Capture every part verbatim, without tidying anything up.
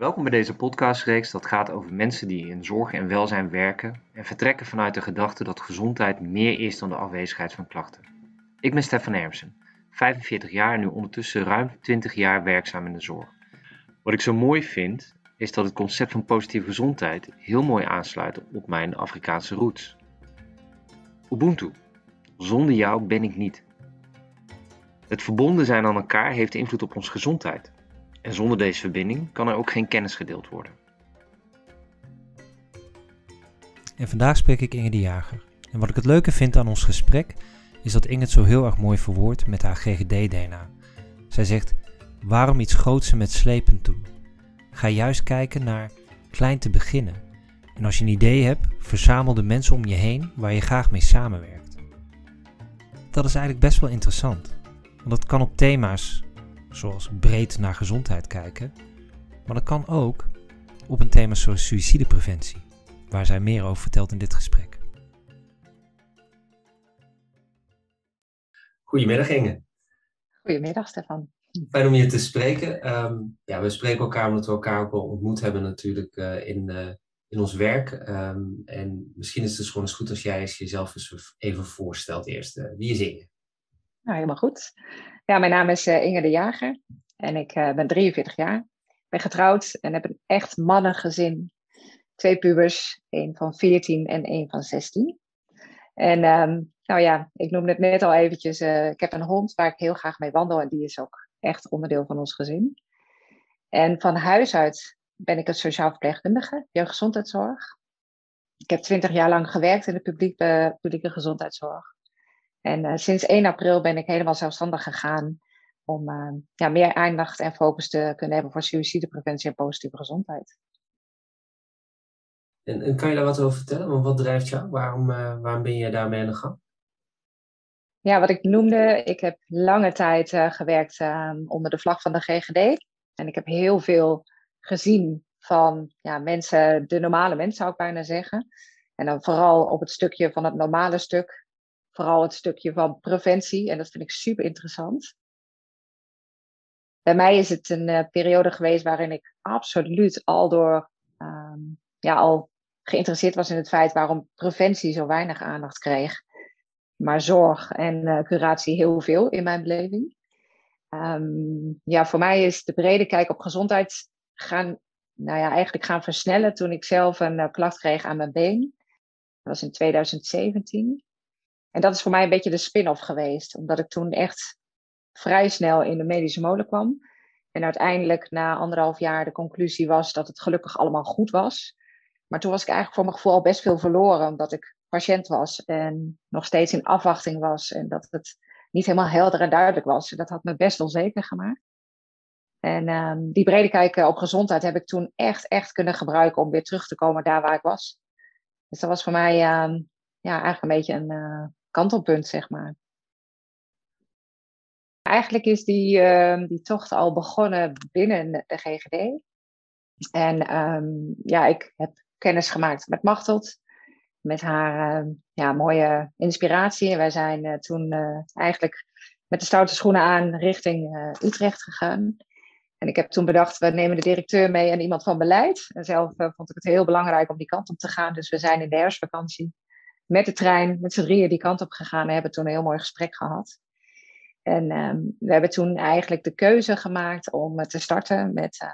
Welkom bij deze podcastreeks dat gaat over mensen die in zorg en welzijn werken en vertrekken vanuit de gedachte dat gezondheid meer is dan de afwezigheid van klachten. Ik ben Stefan Ermsen, vijfenveertig jaar en nu ondertussen ruim twintig jaar werkzaam in de zorg. Wat ik zo mooi vind is dat het concept van positieve gezondheid heel mooi aansluit op mijn Afrikaanse roots. Ubuntu, zonder jou ben ik niet. Het verbonden zijn aan elkaar heeft invloed op onze gezondheid. En zonder deze verbinding kan er ook geen kennis gedeeld worden. En vandaag spreek ik Inge de Jager. En wat ik het leuke vind aan ons gesprek is dat Inge het zo heel erg mooi verwoordt met haar G G D D N A. Zij zegt, waarom iets grootse met slepen doen? Ga juist kijken naar klein te beginnen. En als je een idee hebt, verzamel de mensen om je heen waar je graag mee samenwerkt. Dat is eigenlijk best wel interessant. Want dat kan op thema's zoals breed naar gezondheid kijken, maar dat kan ook op een thema zoals suïcidepreventie, waar zij meer over vertelt in dit gesprek. Goedemiddag Inge. Goedemiddag Stefan. Fijn om je te spreken. Um, ja, we spreken elkaar omdat we elkaar ook wel ontmoet hebben natuurlijk uh, in, uh, in ons werk. Um, en misschien is het dus gewoon eens goed als jij eens jezelf eens even voorstelt eerst. Uh, wie is Inge? Nou, helemaal goed. Ja, mijn naam is uh, Inge de Jager en ik uh, ben drieënveertig jaar. Ben getrouwd en heb een echt mannengezin. Twee pubers, één van veertien en één van zestien. En um, nou ja, ik noemde het net al eventjes, uh, ik heb een hond waar ik heel graag mee wandel en die is ook echt onderdeel van ons gezin. En van huis uit ben ik een sociaal verpleegkundige, jeugdgezondheidszorg. Ik heb twintig jaar lang gewerkt in de publiek, uh, publieke gezondheidszorg. En uh, sinds één april ben ik helemaal zelfstandig gegaan om uh, ja, meer aandacht en focus te kunnen hebben voor suïcidepreventie en positieve gezondheid. En, en kan je daar wat over vertellen? Want wat drijft jou? Waarom, uh, waarom ben je daarmee aan de gang? Ja, wat ik noemde, ik heb lange tijd uh, gewerkt uh, onder de vlag van de G G D. En ik heb heel veel gezien van ja, mensen, de normale mens zou ik bijna zeggen. En dan vooral op het stukje van het normale stuk. Vooral het stukje van preventie. En dat vind ik super interessant. Bij mij is het een uh, periode geweest waarin ik absoluut al door um, ja, al geïnteresseerd was in het feit waarom preventie zo weinig aandacht kreeg. Maar zorg en uh, curatie heel veel in mijn beleving. Um, ja, voor mij is de brede kijk op gezondheid gaan, nou ja, eigenlijk gaan versnellen toen ik zelf een uh, klacht kreeg aan mijn been. Dat was in twintig zeventien. En dat is voor mij een beetje de spin-off geweest. Omdat ik toen echt vrij snel in de medische molen kwam. En uiteindelijk na anderhalf jaar de conclusie was dat het gelukkig allemaal goed was. Maar toen was ik eigenlijk voor mijn gevoel al best veel verloren. Omdat ik patiënt was en nog steeds in afwachting was. En dat het niet helemaal helder en duidelijk was. En dat had me best onzeker gemaakt. En uh, die brede kijk op gezondheid heb ik toen echt, echt kunnen gebruiken om weer terug te komen daar waar ik was. Dus dat was voor mij uh, ja, eigenlijk een beetje een... Uh, kantelpunt, zeg maar. Eigenlijk is die, uh, die tocht al begonnen binnen de G G D. En um, ja, ik heb kennis gemaakt met Machteld. Met haar uh, ja, mooie inspiratie. En wij zijn uh, toen uh, eigenlijk met de stoute schoenen aan richting uh, Utrecht gegaan. En ik heb toen bedacht, we nemen de directeur mee en iemand van beleid. En zelf uh, vond ik het heel belangrijk om die kant op te gaan. Dus we zijn in de herfstvakantie met de trein, met z'n drieën die kant op gegaan. We hebben toen een heel mooi gesprek gehad. En um, we hebben toen eigenlijk de keuze gemaakt om te starten met, uh,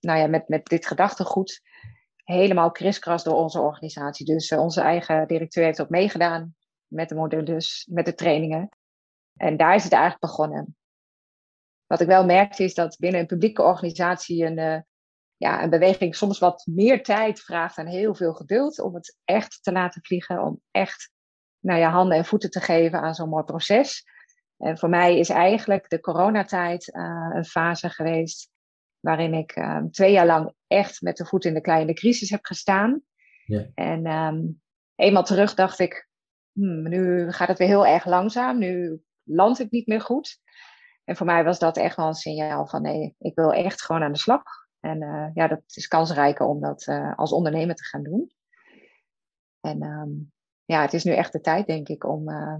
nou ja, met, met dit gedachtegoed. Helemaal kriskras door onze organisatie. Dus uh, onze eigen directeur heeft ook meegedaan met de modules, met de trainingen. En daar is het eigenlijk begonnen. Wat ik wel merkte is dat binnen een publieke organisatie een... Uh, Ja, een beweging soms wat meer tijd vraagt en heel veel geduld om het echt te laten vliegen. Om echt nou ja, handen en voeten te geven aan zo'n mooi proces. En voor mij is eigenlijk de coronatijd uh, een fase geweest waarin ik uh, twee jaar lang echt met de voet in de klei in de crisis heb gestaan. Ja. En um, eenmaal terug dacht ik, hmm, nu gaat het weer heel erg langzaam. Nu land ik niet meer goed. En voor mij was dat echt wel een signaal van nee, ik wil echt gewoon aan de slag. En uh, ja, dat is kansrijker om dat uh, als ondernemer te gaan doen. En um, ja, het is nu echt de tijd, denk ik, om uh,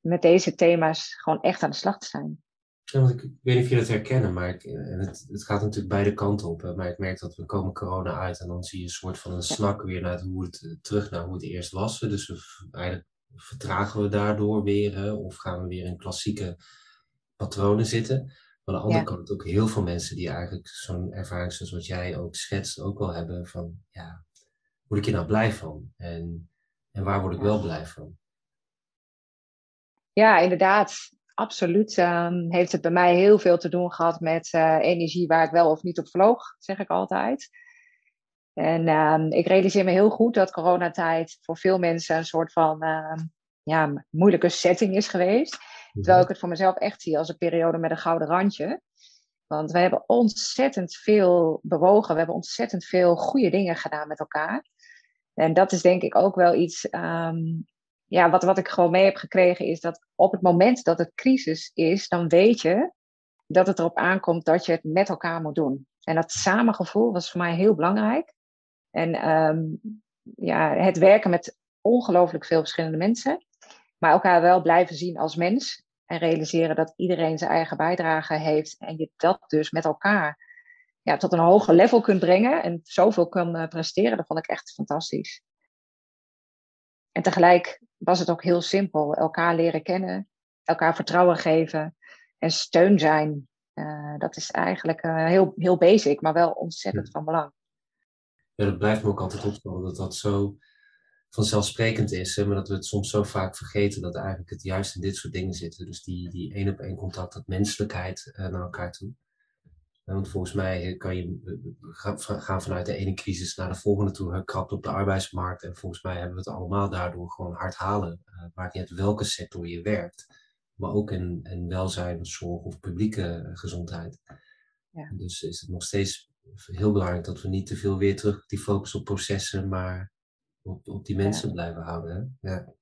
met deze thema's gewoon echt aan de slag te zijn. Ja, want ik, ik weet niet of jullie het herkennen, maar ik, en het, het gaat natuurlijk beide kanten op. Hè, maar ik merk dat we komen corona uit en dan zie je een soort van een snak weer naar hoe het, terug naar hoe het eerst was. Dus we, eigenlijk vertragen we daardoor weer hè, of gaan we weer in klassieke patronen zitten. Maar aan de andere ja. kant ook heel veel mensen die eigenlijk zo'n ervaring zoals wat jij ook schetst ook wel hebben van ja, word ik hier nou blij van? En, en waar word ik wel blij van? Ja, inderdaad. Absoluut. Um, heeft het bij mij heel veel te doen gehad met uh, energie waar ik wel of niet op vloog, zeg ik altijd. En um, ik realiseer me heel goed dat coronatijd voor veel mensen een soort van uh, ja, moeilijke setting is geweest. Ja. Terwijl ik het voor mezelf echt zie als een periode met een gouden randje. Want we hebben ontzettend veel bewogen. We hebben ontzettend veel goede dingen gedaan met elkaar. En dat is denk ik ook wel iets... Um, Ja, wat, wat ik gewoon mee heb gekregen is dat op het moment dat het crisis is, dan weet je dat het erop aankomt dat je het met elkaar moet doen. En dat samengevoel was voor mij heel belangrijk. En um, ja, het werken met ongelooflijk veel verschillende mensen, maar elkaar wel blijven zien als mens en realiseren dat iedereen zijn eigen bijdrage heeft en je dat dus met elkaar ja, tot een hoger level kunt brengen en zoveel kan presteren, dat vond ik echt fantastisch. En tegelijk was het ook heel simpel. Elkaar leren kennen, elkaar vertrouwen geven en steun zijn. Uh, dat is eigenlijk uh, heel, heel basic, maar wel ontzettend van belang. Ja, dat blijft me ook altijd opvallen dat dat zo vanzelfsprekend is. Hè, maar dat we het soms zo vaak vergeten dat eigenlijk het juist in dit soort dingen zit. Dus die, die één op één contact, dat menselijkheid uh, naar elkaar toe. Want volgens mij kan je gaan vanuit de ene crisis naar de volgende toe, krapt op de arbeidsmarkt. En volgens mij hebben we het allemaal daardoor gewoon hard halen. Het maakt niet uit welke sector je werkt, maar ook in, in welzijn, zorg of publieke gezondheid. Ja. Dus is het nog steeds heel belangrijk dat we niet te veel weer terug die focus op processen, maar op, op die mensen ja. blijven houden. Hè? Ja.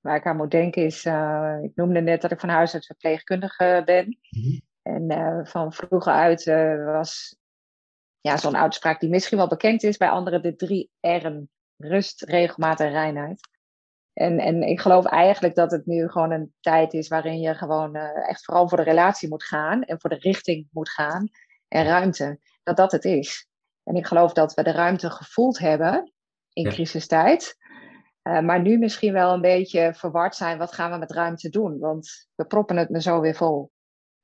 Waar ik aan moet denken is, uh, ik noemde net dat ik van huis uit verpleegkundige ben. Mm-hmm. En uh, van vroeger uit uh, was ja, zo'n uitspraak die misschien wel bekend is bij anderen, de drie R'en. Rust, regelmaat en reinheid. En, en ik geloof eigenlijk dat het nu gewoon een tijd is waarin je gewoon uh, echt vooral voor de relatie moet gaan en voor de richting moet gaan en ruimte. Dat dat het is. En ik geloof dat we de ruimte gevoeld hebben in ja. crisistijd. Uh, maar nu misschien wel een beetje verward zijn, wat gaan we met ruimte doen? Want we proppen het me zo weer vol.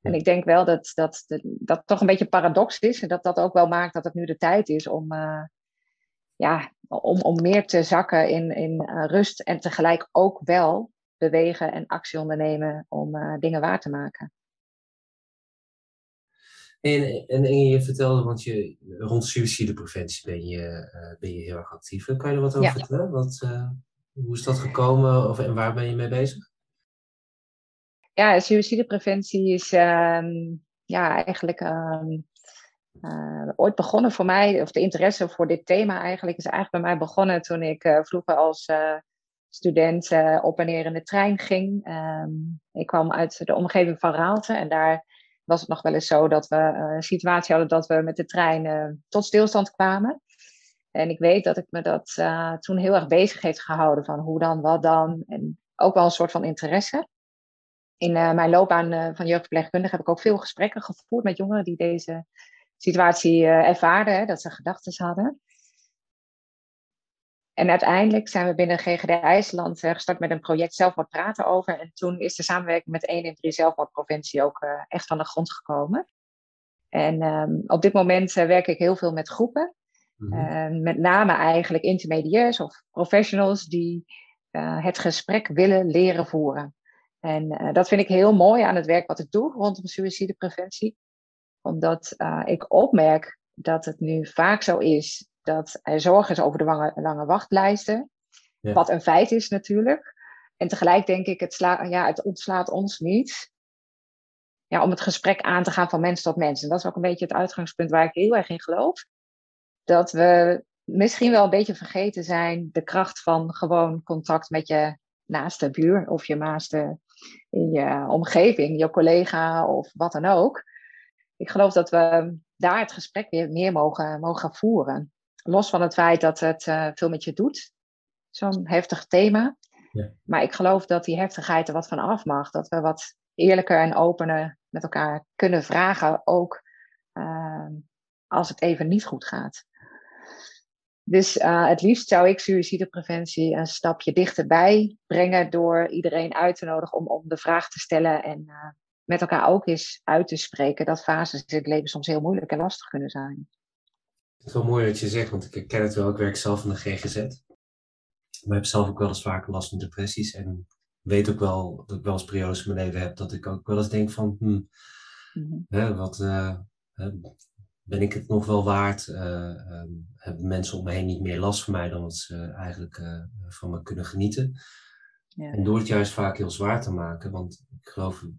En ik denk wel dat dat, dat dat toch een beetje paradox is. En dat dat ook wel maakt dat het nu de tijd is om, uh, ja, om, om meer te zakken in, in uh, rust. En tegelijk ook wel bewegen en actie ondernemen om uh, dingen waar te maken. En, en Inge, je vertelde, want je, rond suïcidepreventie ben je, uh, ben je heel erg actief. Kan je er wat over ja. vertellen? Wat, uh, hoe is dat gekomen of, en waar ben je mee bezig? Ja, suïcidepreventie is um, ja, eigenlijk um, uh, ooit begonnen voor mij, of de interesse voor dit thema eigenlijk is eigenlijk bij mij begonnen toen ik uh, vroeger als uh, student uh, op en neer in de trein ging. Um, ik kwam uit de omgeving van Raalte en daar was het nog wel eens zo dat we uh, een situatie hadden dat we met de trein uh, tot stilstand kwamen. En ik weet dat ik me dat uh, toen heel erg bezig heeft gehouden van hoe dan, wat dan en ook wel een soort van interesse. In uh, mijn loopbaan uh, van jeugdverpleegkundige heb ik ook veel gesprekken gevoerd met jongeren die deze situatie uh, ervaarden, hè, dat ze gedachten hadden. En uiteindelijk zijn we binnen G G D IJsland uh, gestart met een project Zelfmoord Praten Over. En toen is de samenwerking met honderddertien Zelfmoordpreventie ook uh, echt van de grond gekomen. En um, op dit moment uh, werk ik heel veel met groepen. Mm-hmm. uh, met name eigenlijk intermediairs of professionals die uh, het gesprek willen leren voeren. En uh, dat vind ik heel mooi aan het werk wat ik doe rondom suïcidepreventie. Omdat uh, ik opmerk dat het nu vaak zo is dat er zorg is over de lange, lange wachtlijsten. Ja. Wat een feit is natuurlijk. En tegelijk denk ik, het, sla, ja, het ontslaat ons niet ja, om het gesprek aan te gaan van mens tot mens. En dat is ook een beetje het uitgangspunt waar ik heel erg in geloof. Dat we misschien wel een beetje vergeten zijn de kracht van gewoon contact met je naaste buur of je naaste in je omgeving, je collega of wat dan ook. Ik geloof dat we daar het gesprek weer meer mogen, mogen voeren. Los van het feit dat het uh, veel met je doet, zo'n heftig thema. Ja. Maar ik geloof dat die heftigheid er wat van af mag. Dat we wat eerlijker en opener met elkaar kunnen vragen, ook uh, als het even niet goed gaat. Dus uh, het liefst zou ik suïcidepreventie een stapje dichterbij brengen door iedereen uit te nodigen om, om de vraag te stellen en uh, met elkaar ook eens uit te spreken dat fases in het leven soms heel moeilijk en lastig kunnen zijn. Het is wel mooi wat je zegt, want ik ken het wel, ik werk zelf in de G G Z. Maar ik heb zelf ook wel eens vaker last van depressies en weet ook wel dat ik wel eens periodes in mijn leven heb dat ik ook wel eens denk van, hm, mm-hmm. hè, wat uh, ben ik het nog wel waard? Uh, um, hebben mensen om me heen niet meer last van mij dan wat ze eigenlijk uh, van me kunnen genieten? Ja. En door het juist vaak heel zwaar te maken, want ik geloof uh,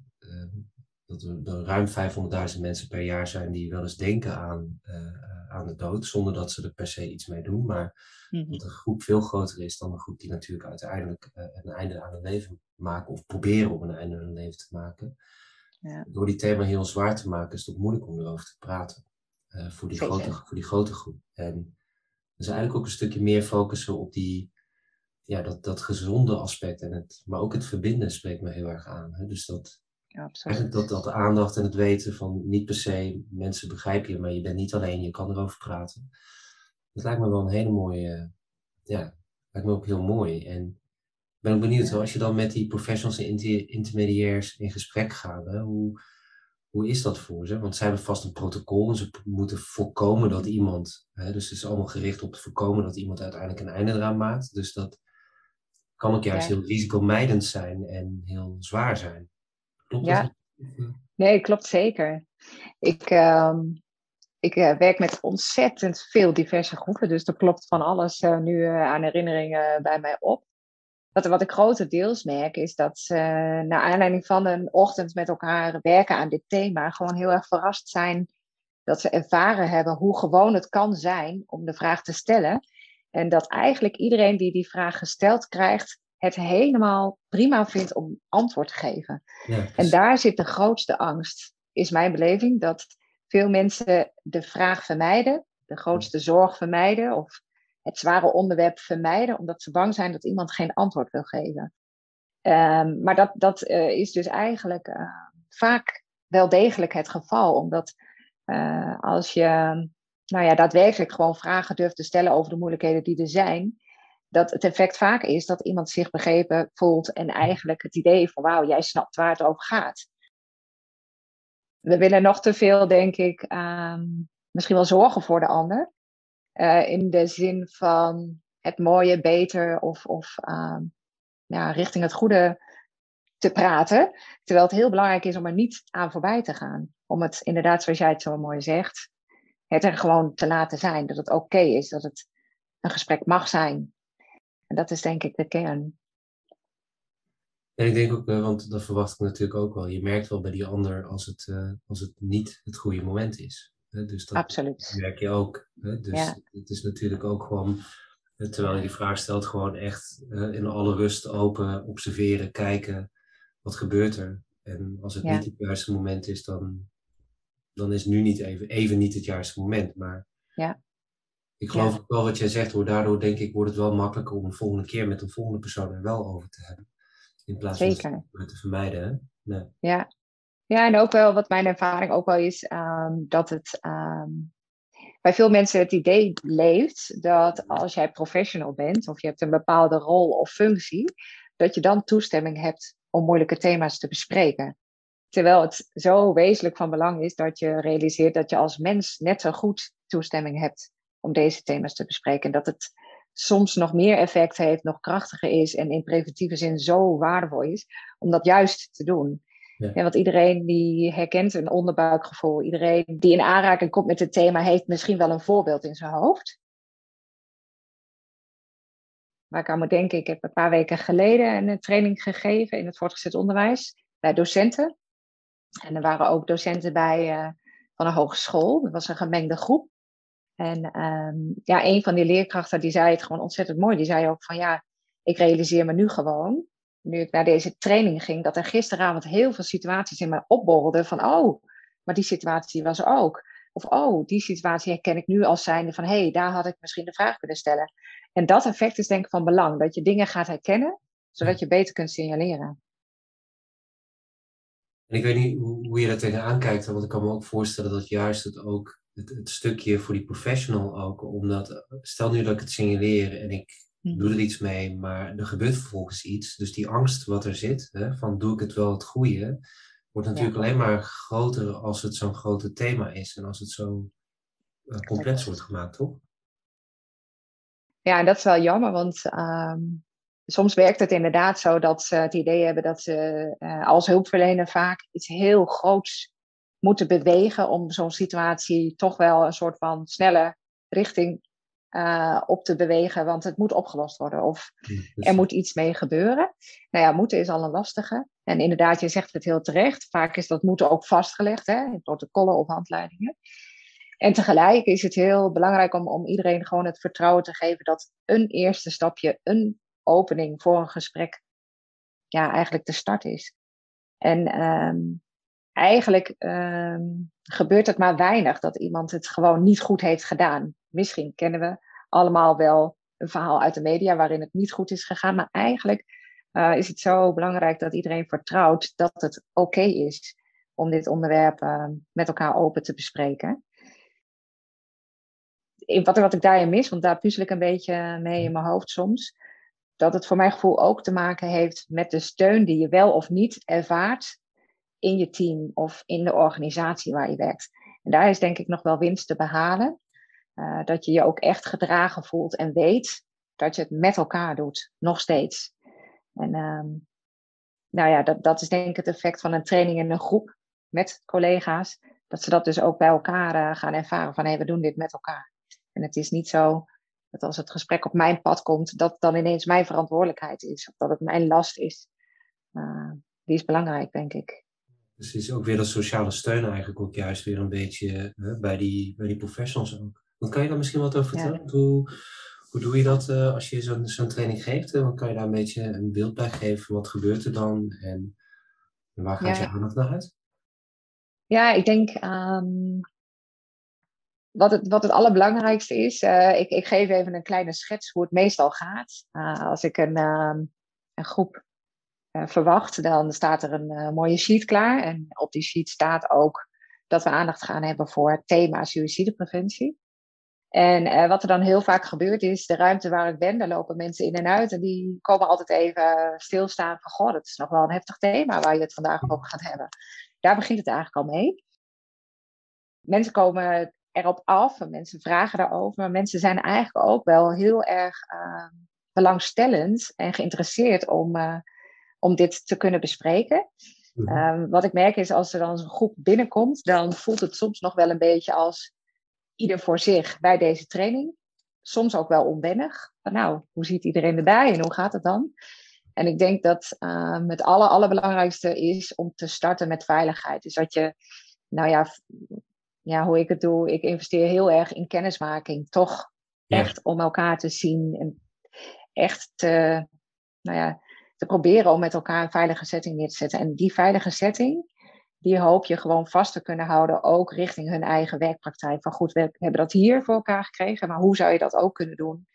dat er, er ruim vijfhonderdduizend mensen per jaar zijn die wel eens denken aan, uh, aan de dood, zonder dat ze er per se iets mee doen, maar mm-hmm. dat de groep veel groter is dan de groep die natuurlijk uiteindelijk uh, een einde aan hun leven maken of proberen om een einde aan hun leven te maken. Ja. Door die thema heel zwaar te maken is het ook moeilijk om erover te praten. Uh, voor, die grote, voor die grote groep. En dus eigenlijk ook een stukje meer focussen op die, ja, dat, dat gezonde aspect. En het, maar ook het verbinden spreekt me heel erg aan. Hè? Dus dat, ja, eigenlijk dat, dat aandacht en het weten van niet per se mensen begrijpen je, maar je bent niet alleen, je kan erover praten. Dat lijkt me wel een hele mooie, ja, lijkt me ook heel mooi. En ik ben ook benieuwd, ja. als je dan met die professionals en intermediairs in gesprek gaat, hè? hoe... Hoe is dat voor ze? Want zij hebben vast een protocol en ze moeten voorkomen dat iemand... Hè, dus het is allemaal gericht op het voorkomen dat iemand uiteindelijk een einde eraan maakt. Dus dat kan ook juist ja. heel risicomijdend zijn en heel zwaar zijn. Klopt ja. dat? Nee, klopt zeker. Ik, uh, ik uh, werk met ontzettend veel diverse groepen. Dus er klopt van alles uh, nu uh, aan herinneringen uh, bij mij op. Dat wat ik grotendeels merk is dat ze uh, naar aanleiding van een ochtend met elkaar werken aan dit thema gewoon heel erg verrast zijn dat ze ervaren hebben hoe gewoon het kan zijn om de vraag te stellen. En dat eigenlijk iedereen die die vraag gesteld krijgt het helemaal prima vindt om antwoord te geven. Ja, dus... En daar zit de grootste angst, is mijn beleving, dat veel mensen de vraag vermijden, de grootste zorg vermijden of... het zware onderwerp vermijden, omdat ze bang zijn dat iemand geen antwoord wil geven. Um, maar dat, dat uh, is dus eigenlijk uh, vaak wel degelijk het geval. Omdat uh, als je nou ja, daadwerkelijk gewoon vragen durft te stellen over de moeilijkheden die er zijn, dat het effect vaak is dat iemand zich begrepen voelt en eigenlijk het idee van wauw, jij snapt waar het over gaat. We willen nog te veel, denk ik, um, misschien wel zorgen voor de ander. Uh, in de zin van het mooie, beter of, of uh, ja, richting het goede te praten. Terwijl het heel belangrijk is om er niet aan voorbij te gaan. Om het inderdaad, zoals jij het zo mooi zegt, het er gewoon te laten zijn. Dat het oké is, dat het een gesprek mag zijn. En dat is denk ik de kern. En ik denk ook, want dat verwacht ik natuurlijk ook wel. Je merkt wel bij die ander als het, uh, als het niet het goede moment is. Dus dat Absoluut. merk je ook. Dus ja. het is natuurlijk ook gewoon, terwijl je die vraag stelt, gewoon echt in alle rust open observeren, kijken, wat gebeurt er? En als het ja. niet het juiste moment is, dan, dan is nu niet even, even niet het juiste moment. Maar ja. ik geloof ook ja. wel wat jij zegt, hoor. Daardoor denk ik, wordt het wel makkelijker om de volgende keer met een volgende persoon er wel over te hebben. In plaats Zeker. van het te vermijden. Nee. Ja. Ja, en ook wel, wat mijn ervaring ook wel is, um, dat het um, bij veel mensen het idee leeft dat als jij professional bent of je hebt een bepaalde rol of functie, dat je dan toestemming hebt om moeilijke thema's te bespreken. Terwijl het zo wezenlijk van belang is dat je realiseert dat je als mens net zo goed toestemming hebt om deze thema's te bespreken. En dat het soms nog meer effect heeft, nog krachtiger is en in preventieve zin zo waardevol is om dat juist te doen. Ja. Ja, want iedereen die herkent een onderbuikgevoel, iedereen die in aanraking komt met het thema, heeft misschien wel een voorbeeld in zijn hoofd. Maar ik kan me denken, ik heb een paar weken geleden een training gegeven in het voortgezet onderwijs bij docenten. En er waren ook docenten bij uh, van een hogeschool, dat was een gemengde groep. En um, ja, een van die leerkrachten die zei het gewoon ontzettend mooi, die zei ook van ja, ik realiseer me nu gewoon. Nu ik naar deze training ging, dat er gisteravond heel veel situaties in mij opborrelden van oh, maar die situatie was er ook. Of oh, die situatie herken ik nu als zijnde van hé, hey, daar had ik misschien de vraag kunnen stellen. En dat effect is denk ik van belang, dat je dingen gaat herkennen, zodat je beter kunt signaleren. En ik weet niet hoe, hoe je daar tegenaan kijkt, want ik kan me ook voorstellen dat juist het ook het, het stukje voor die professional ook, omdat stel nu dat ik het signaleer en ik hm. doe er iets mee, maar er gebeurt vervolgens iets. Dus die angst wat er zit, hè, van doe ik het wel het goede, wordt natuurlijk ja. alleen maar groter als het zo'n groot thema is en als het zo uh, complex wordt gemaakt, toch? Ja, en dat is wel jammer, want uh, soms werkt het inderdaad zo dat ze het idee hebben dat ze uh, als hulpverlener vaak iets heel groots moeten bewegen om zo'n situatie toch wel een soort van snelle richting uh, op te bewegen, want het moet opgelost worden of er moet iets mee gebeuren. Nou ja, moeten is al een lastige. En inderdaad, je zegt het heel terecht, vaak is dat moeten ook vastgelegd hè, in protocollen of handleidingen. En tegelijk is het heel belangrijk om, om iedereen gewoon het vertrouwen te geven dat een eerste stapje, een opening voor een gesprek, ja, eigenlijk de start is. En um, eigenlijk um, gebeurt het maar weinig dat iemand het gewoon niet goed heeft gedaan. Misschien kennen we allemaal wel een verhaal uit de media waarin het niet goed is gegaan, maar eigenlijk uh, is het zo belangrijk dat iedereen vertrouwt dat het oké is om dit onderwerp uh, met elkaar open te bespreken. Wat, wat ik daarin mis, want daar puzzel ik een beetje mee in mijn hoofd soms, dat het voor mijn gevoel ook te maken heeft met de steun die je wel of niet ervaart in je team of in de organisatie waar je werkt. En daar is denk ik nog wel winst te behalen. Uh, dat je je ook echt gedragen voelt en weet dat je het met elkaar doet, nog steeds. En um, nou ja, dat, dat is denk ik het effect van een training in een groep met collega's. Dat ze dat dus ook bij elkaar uh, gaan ervaren van hé, hey, we doen dit met elkaar. En het is niet zo dat als het gesprek op mijn pad komt, dat het dan ineens mijn verantwoordelijkheid is. Of dat het mijn last is. Uh, die is belangrijk, denk ik. Dus het is ook weer dat sociale steun eigenlijk ook juist weer een beetje hè, bij, die, bij die professionals ook. Want kan je daar misschien wat over vertellen? Ja. Hoe, hoe doe je dat uh, als je zo'n, zo'n training geeft? Hè? Want kan je daar een beetje een beeld bij geven? Wat gebeurt er dan? En waar gaat ja. je aandacht naar uit? Ja, ik denk... Um... Wat het, wat het allerbelangrijkste is, uh, ik, ik geef even een kleine schets hoe het meestal gaat. Uh, als ik een, uh, een groep uh, verwacht, dan staat er een uh, mooie sheet klaar. En op die sheet staat ook dat we aandacht gaan hebben voor het thema suïcidepreventie. En uh, wat er dan heel vaak gebeurt is, de ruimte waar ik ben, daar lopen mensen in en uit. En die komen altijd even stilstaan van, goh, dat is nog wel een heftig thema waar je het vandaag over gaat hebben. Daar begint het eigenlijk al mee. Mensen komen erop af en mensen vragen daarover, maar mensen zijn eigenlijk ook wel heel erg uh, belangstellend en geïnteresseerd om, uh, om dit te kunnen bespreken. Ja. Um, wat ik merk is, als er dan zo'n groep binnenkomt, dan voelt het soms nog wel een beetje als ieder voor zich bij deze training. Soms ook wel onwennig. Van, nou, hoe ziet iedereen erbij en hoe gaat het dan? En ik denk dat uh, het aller, allerbelangrijkste is om te starten met veiligheid. Dus dat je, nou ja... Ja, hoe ik het doe, ik investeer heel erg in kennismaking. Toch ja. echt om elkaar te zien. En echt te, nou ja, te proberen om met elkaar een veilige setting neer te zetten. En die veilige setting, die hoop je gewoon vast te kunnen houden. Ook richting hun eigen werkpraktijk. Van goed, we hebben dat hier voor elkaar gekregen. Maar hoe zou je dat ook kunnen doen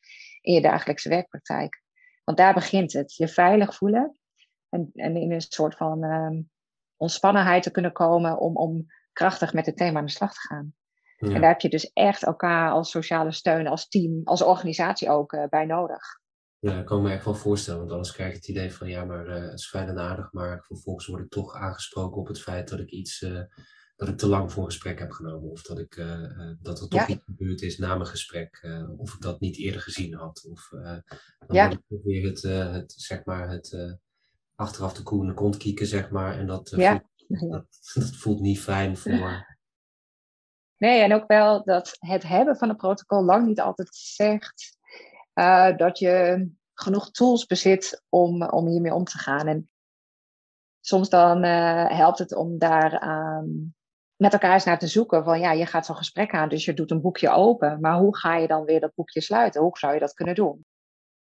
in je dagelijkse werkpraktijk? Want daar begint het. Je veilig voelen. En, en in een soort van um, ontspannenheid te kunnen komen om... om krachtig met het thema aan de slag te gaan. Ja. En daar heb je dus echt elkaar als sociale steun, als team, als organisatie ook uh, bij nodig. Ja, dat kan ik me echt wel voorstellen. Want anders krijg je het idee van, ja, maar uh, het is fijn en aardig, maar vervolgens word ik toch aangesproken op het feit dat ik iets, uh, dat ik te lang voor een gesprek heb genomen. Of dat, ik, uh, dat er toch ja. iets gebeurd is na mijn gesprek. Uh, of ik dat niet eerder gezien had. Of uh, dan ja. word ik weer het, uh, het, zeg maar, het uh, achteraf de koe in de kont kieken, zeg maar. En dat... Uh, ja. Dat, dat voelt niet fijn voor. Nee, en ook wel dat het hebben van een protocol lang niet altijd zegt uh, dat je genoeg tools bezit om, om hiermee om te gaan. En soms dan uh, helpt het om daar um, met elkaar eens naar te zoeken. Van ja, je gaat zo'n gesprek aan, dus je doet een boekje open. Maar hoe ga je dan weer dat boekje sluiten? Hoe zou je dat kunnen doen?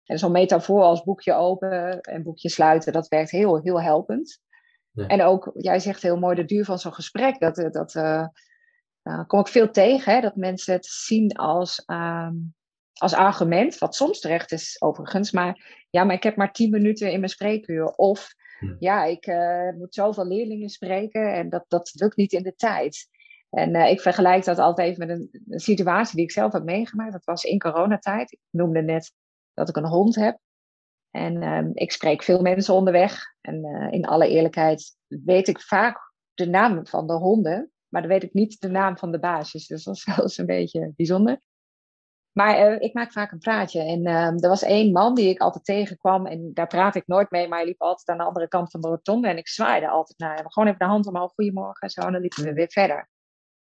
En zo'n metafoor als boekje open en boekje sluiten, dat werkt heel, heel helpend. Ja. En ook, jij zegt heel mooi, de duur van zo'n gesprek, dat, dat uh, uh, kom ik veel tegen, hè, dat mensen het zien als, uh, als argument, wat soms terecht is overigens, maar ja, maar ik heb maar tien minuten in mijn spreekuur, of Ja, ja ik uh, moet zoveel leerlingen spreken en dat, dat lukt niet in de tijd. En uh, ik vergelijk dat altijd even met een, een situatie die ik zelf heb meegemaakt. Dat was in coronatijd. Ik noemde net dat ik een hond heb. En uh, ik spreek veel mensen onderweg. En uh, in alle eerlijkheid weet ik vaak de naam van de honden. Maar dan weet ik niet de naam van de baasjes. Dus dat is wel eens een beetje bijzonder. Maar uh, ik maak vaak een praatje. En uh, er was één man die ik altijd tegenkwam. En daar praat ik nooit mee. Maar hij liep altijd aan de andere kant van de rotonde. En ik zwaaide altijd naar hem. Gewoon even de hand omhoog. Goedemorgen en zo. En dan liepen we weer verder.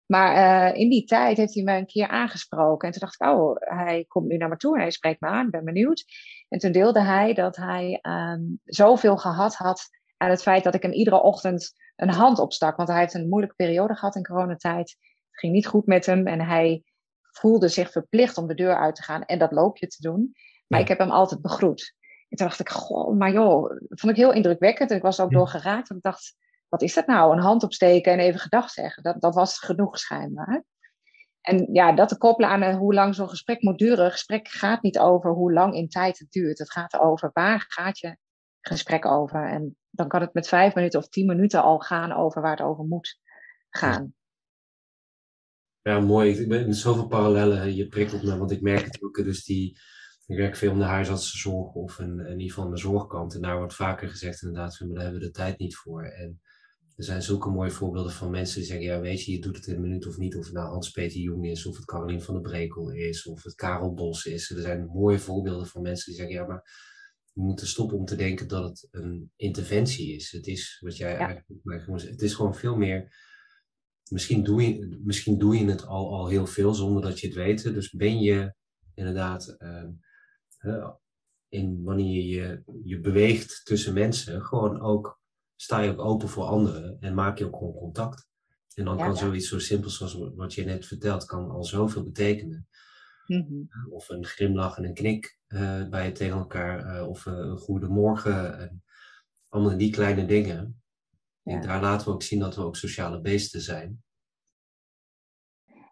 Maar uh, in die tijd heeft hij me een keer aangesproken. En toen dacht ik, oh, hij komt nu naar me toe en hij spreekt me aan, ik ben benieuwd. En toen deelde hij dat hij um, zoveel gehad had aan het feit dat ik hem iedere ochtend een hand opstak. Want hij heeft een moeilijke periode gehad in coronatijd. Het ging niet goed met hem en hij voelde zich verplicht om de deur uit te gaan en dat loopje te doen. Maar ja. Ik heb hem altijd begroet. En toen dacht ik, goh, maar joh, dat vond ik heel indrukwekkend. En ik was er ook ja. door geraakt, want ik dacht... Wat is dat nou? Een hand opsteken en even gedag zeggen. Dat, dat was genoeg schijnbaar. En ja, dat te koppelen aan hoe lang zo'n gesprek moet duren. Een gesprek gaat niet over hoe lang in tijd het duurt. Het gaat over waar gaat je gesprek over. En dan kan het met vijf minuten of tien minuten al gaan over waar het over moet gaan. Ja, mooi. Ik ben zoveel parallellen. Je prikkelt me, want ik merk het ook. Dus die, ik werk veel om de huisartsenzorg of in, in ieder geval aan de zorgkant. En daar wordt vaker gezegd inderdaad, maar daar hebben we de tijd niet voor. En er zijn zulke mooie voorbeelden van mensen die zeggen, ja weet je, je doet het in een minuut of niet. Of het nou Hans-Peter Jong is, of het Caroline van der Brekel is, of het Karel Bos is. Er zijn mooie voorbeelden van mensen die zeggen, ja maar we moeten stoppen om te denken dat het een interventie is. Het is wat jij ja. eigenlijk ook het is gewoon veel meer, misschien doe je, misschien doe je het al, al heel veel zonder dat je het weet. Dus ben je inderdaad, uh, in wanneer je je beweegt tussen mensen, gewoon ook... Sta je ook open voor anderen en maak je ook gewoon contact. En dan ja, kan ja. zoiets zo simpels zoals wat je net vertelt, kan al zoveel betekenen. Mm-hmm. Of een grimlach en een knik uh, bij je tegen elkaar. Uh, of uh, een goedemorgen. En allemaal die kleine dingen. Ja. En daar laten we ook zien dat we ook sociale beesten zijn.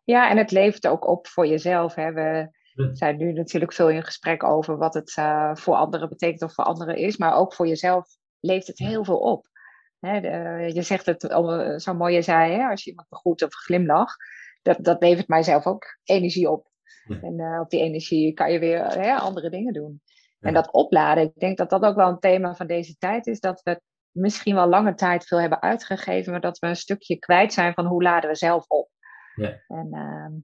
Ja, en het levert ook op voor jezelf. Hè? We ja. zijn nu natuurlijk veel in gesprek over wat het uh, voor anderen betekent of voor anderen is. Maar ook voor jezelf leeft het heel veel op. He, de, je zegt het zo mooi, je zei, hè, als je iemand begroet of glimlach, dat, dat levert mijzelf ook energie op. Ja. En uh, op die energie kan je weer hè, andere dingen doen. Ja. En dat opladen, ik denk dat dat ook wel een thema van deze tijd is, dat we misschien wel lange tijd veel hebben uitgegeven, maar dat we een stukje kwijt zijn van hoe laden we zelf op. Ja. En uh,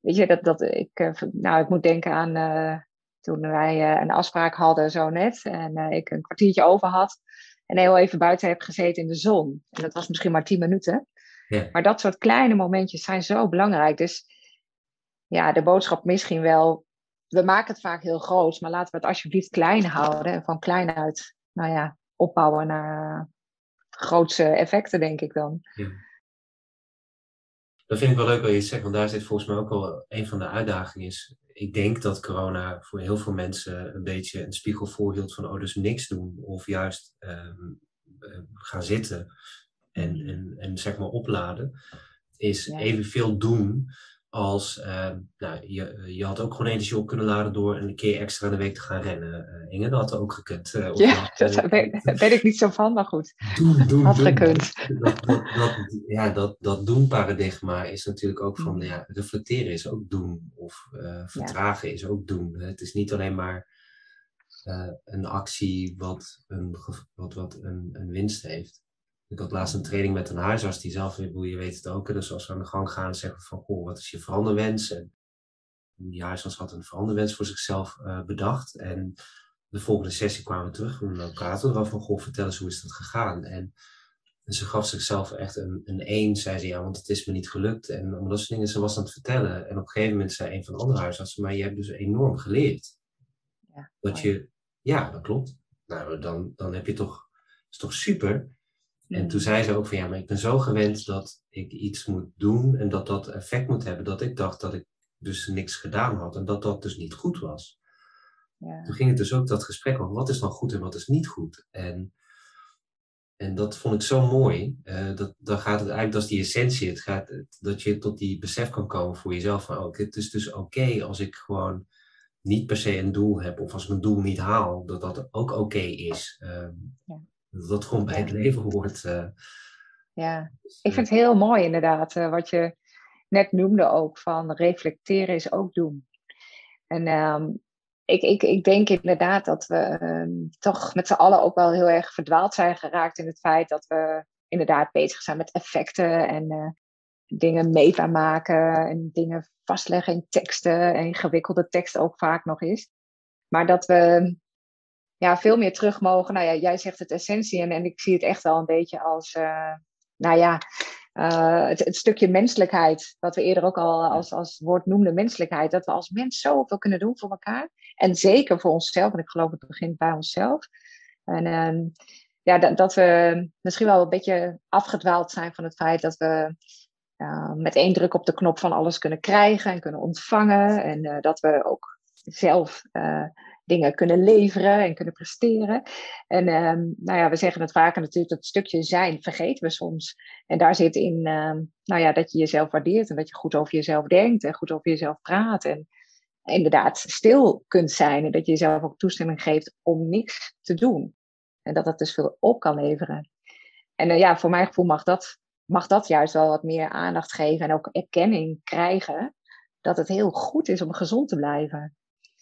weet je, dat, dat ik, uh, nou, ik moet denken aan uh, toen wij uh, een afspraak hadden zo net en uh, ik een kwartiertje over had. En heel even buiten heb gezeten in de zon. En dat was misschien maar tien minuten. Ja. Maar dat soort kleine momentjes zijn zo belangrijk. Dus ja, de boodschap misschien wel. We maken het vaak heel groot. Maar laten we het alsjeblieft klein houden. En van klein uit, nou ja, opbouwen naar grootse effecten, denk ik dan. Ja. Dat vind ik wel leuk wat je zegt. Want daar zit volgens mij ook wel een van de uitdagingen is. Ik denk dat corona voor heel veel mensen een beetje een spiegel voorhield van oh, dus niks doen of juist um, gaan zitten en, en, en zeg maar opladen is ja. evenveel doen als um, nou, je, je had ook gewoon energie op kunnen laden door een keer extra in de week te gaan rennen. Uh, Inge, dat had ook gekund. Uh, ja, daar ben ik niet zo van, maar goed. Doen, doen, had doen. gekund. Dat, dat, dat, ja, dat, dat doen paradigma is natuurlijk ook van, ja, reflecteren is ook doen. Of uh, vertragen ja. is ook doen. Het is niet alleen maar uh, een actie wat, een, wat, wat een, een winst heeft. Ik had laatst een training met een huisarts die zelf, je weet het ook, dus als we aan de gang gaan zeggen van, goh, wat is je veranderwens? En die huisarts had een veranderwens voor zichzelf uh, bedacht. En de volgende sessie kwamen we terug met elkaar toe van, goh, vertel eens, hoe is dat gegaan? En, en ze gaf zichzelf echt een, een één, zei ze, ja, want het is me niet gelukt. En om dat soort dingen, ze was aan het vertellen. En op een gegeven moment zei een van de andere huisartsen, maar je hebt dus enorm geleerd. Ja, dat je, ja, dat klopt. Nou, dan, dan heb je toch, is toch super. En toen zei ze ook van, ja, maar ik ben zo gewend dat ik iets moet doen en dat dat effect moet hebben, dat ik dacht dat ik dus niks gedaan had en dat dat dus niet goed was. Ja. Toen ging het dus ook dat gesprek over wat is dan goed en wat is niet goed. En, en dat vond ik zo mooi. Uh, dat, dan gaat het eigenlijk, dat is die essentie. Het gaat, dat je tot die besef kan komen voor jezelf van, oh, het is dus oké okay als ik gewoon niet per se een doel heb of als mijn doel niet haal, dat dat ook oké okay is. Um, ja. Dat dat gewoon bij het leven hoort. Uh, ja, dus, ik vind het heel mooi inderdaad. Uh, wat je net noemde ook, van reflecteren is ook doen. En um, ik, ik, ik denk inderdaad dat we um, toch met z'n allen ook wel heel erg verdwaald zijn geraakt in het feit dat we inderdaad bezig zijn met effecten en uh, dingen meetbaar maken en dingen vastleggen in teksten en ingewikkelde teksten ook vaak nog eens. Maar dat we ja, veel meer terug mogen. Nou ja, jij zegt het essentie en, en ik zie het echt wel een beetje als uh, nou ja, uh, het, het stukje menselijkheid, wat we eerder ook al als, als woord noemden, menselijkheid, dat we als mens zoveel kunnen doen voor elkaar. En zeker voor onszelf, want ik geloof het begint bij onszelf. En uh, ja, dat, dat we misschien wel een beetje afgedwaald zijn van het feit dat we uh, met één druk op de knop van alles kunnen krijgen en kunnen ontvangen. En uh, dat we ook zelf uh, dingen kunnen leveren en kunnen presteren. En um, nou ja, we zeggen het vaker natuurlijk, dat stukje zijn vergeten we soms. En daar zit in um, nou ja, dat je jezelf waardeert en dat je goed over jezelf denkt en goed over jezelf praat. En inderdaad stil kunt zijn en dat je jezelf ook toestemming geeft om niks te doen. En dat dat dus veel op kan leveren. En uh, ja, voor mijn gevoel mag dat, mag dat juist wel wat meer aandacht geven en ook erkenning krijgen dat het heel goed is om gezond te blijven.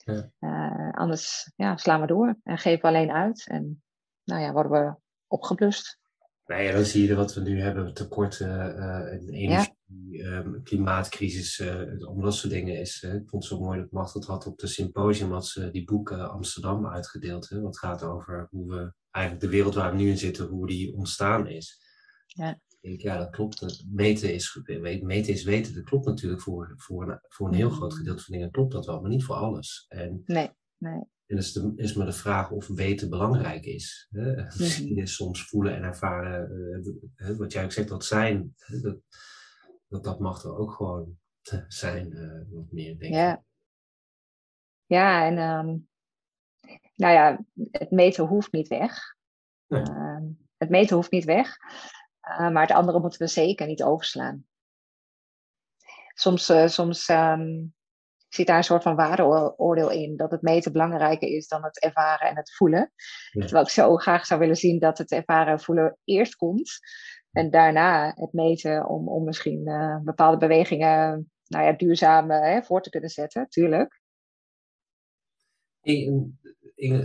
Ja. Uh, anders ja, slaan we door en geven we alleen uit en nou ja, worden we opgeblust. Nou ja, dan zie je wat we nu hebben, tekorten, uh, energie, ja. um, klimaatcrisis, uh, om dat soort dingen is. Uh, ik vond het zo mooi dat Machteld had op de symposium, had ze die boek uh, Amsterdam uitgedeeld. Hè, wat gaat over hoe we eigenlijk de wereld waar we nu in zitten, hoe die ontstaan is. Ja. Ik, ja, dat klopt. Dat meten, is, meten is weten. Dat klopt natuurlijk voor, voor, een, voor een heel groot gedeelte van dingen. Klopt dat wel, maar niet voor alles. En, nee, nee. En het is, de, is maar de vraag of weten belangrijk is. Hè? Mm-hmm. is soms voelen en ervaren. Uh, wat jij ook zegt, dat zijn. Hè? Dat, dat, dat mag er ook gewoon zijn. Uh, wat meer, denk ik. Ja, ja en um, nou ja, het meten hoeft niet weg. Nee. Uh, het meten hoeft niet weg. Uh, maar het andere moeten we zeker niet overslaan. Soms, uh, soms um, zit daar een soort van waardeoordeel in. Dat het meten belangrijker is dan het ervaren en het voelen. Ja. Terwijl ik zo graag zou willen zien dat het ervaren en voelen eerst komt. En daarna het meten om, om misschien uh, bepaalde bewegingen nou ja, duurzaam uh, hè, voor te kunnen zetten. Tuurlijk. Ik,